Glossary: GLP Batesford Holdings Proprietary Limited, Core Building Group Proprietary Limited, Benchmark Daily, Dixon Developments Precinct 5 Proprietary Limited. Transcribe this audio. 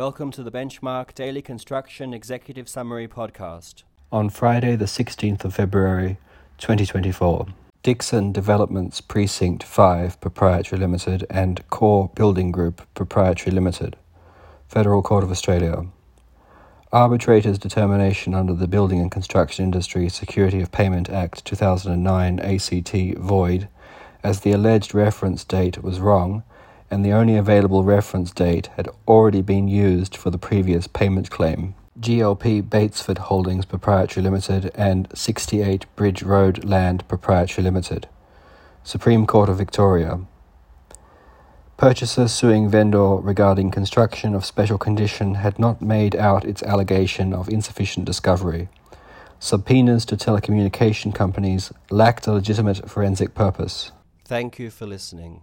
Welcome to the Benchmark Daily Construction Executive Summary Podcast. On Friday the 16th of February 2024, Dixon Developments Precinct 5 Proprietary Limited and Core Building Group Proprietary Limited, Federal Court of Australia. Arbitrator's determination under the Building and Construction Industry Security of Payment Act 2009 ACT void, as the alleged reference date was wrong and the only available reference date had already been used for the previous payment claim. GLP Batesford Holdings Proprietary Limited and 68 Bridge Road Land Proprietary Limited, Supreme Court of Victoria. Purchaser suing vendor regarding construction of special condition had not made out its allegation of insufficient discovery. Subpoenas to telecommunication companies lacked a legitimate forensic purpose. Thank you for listening.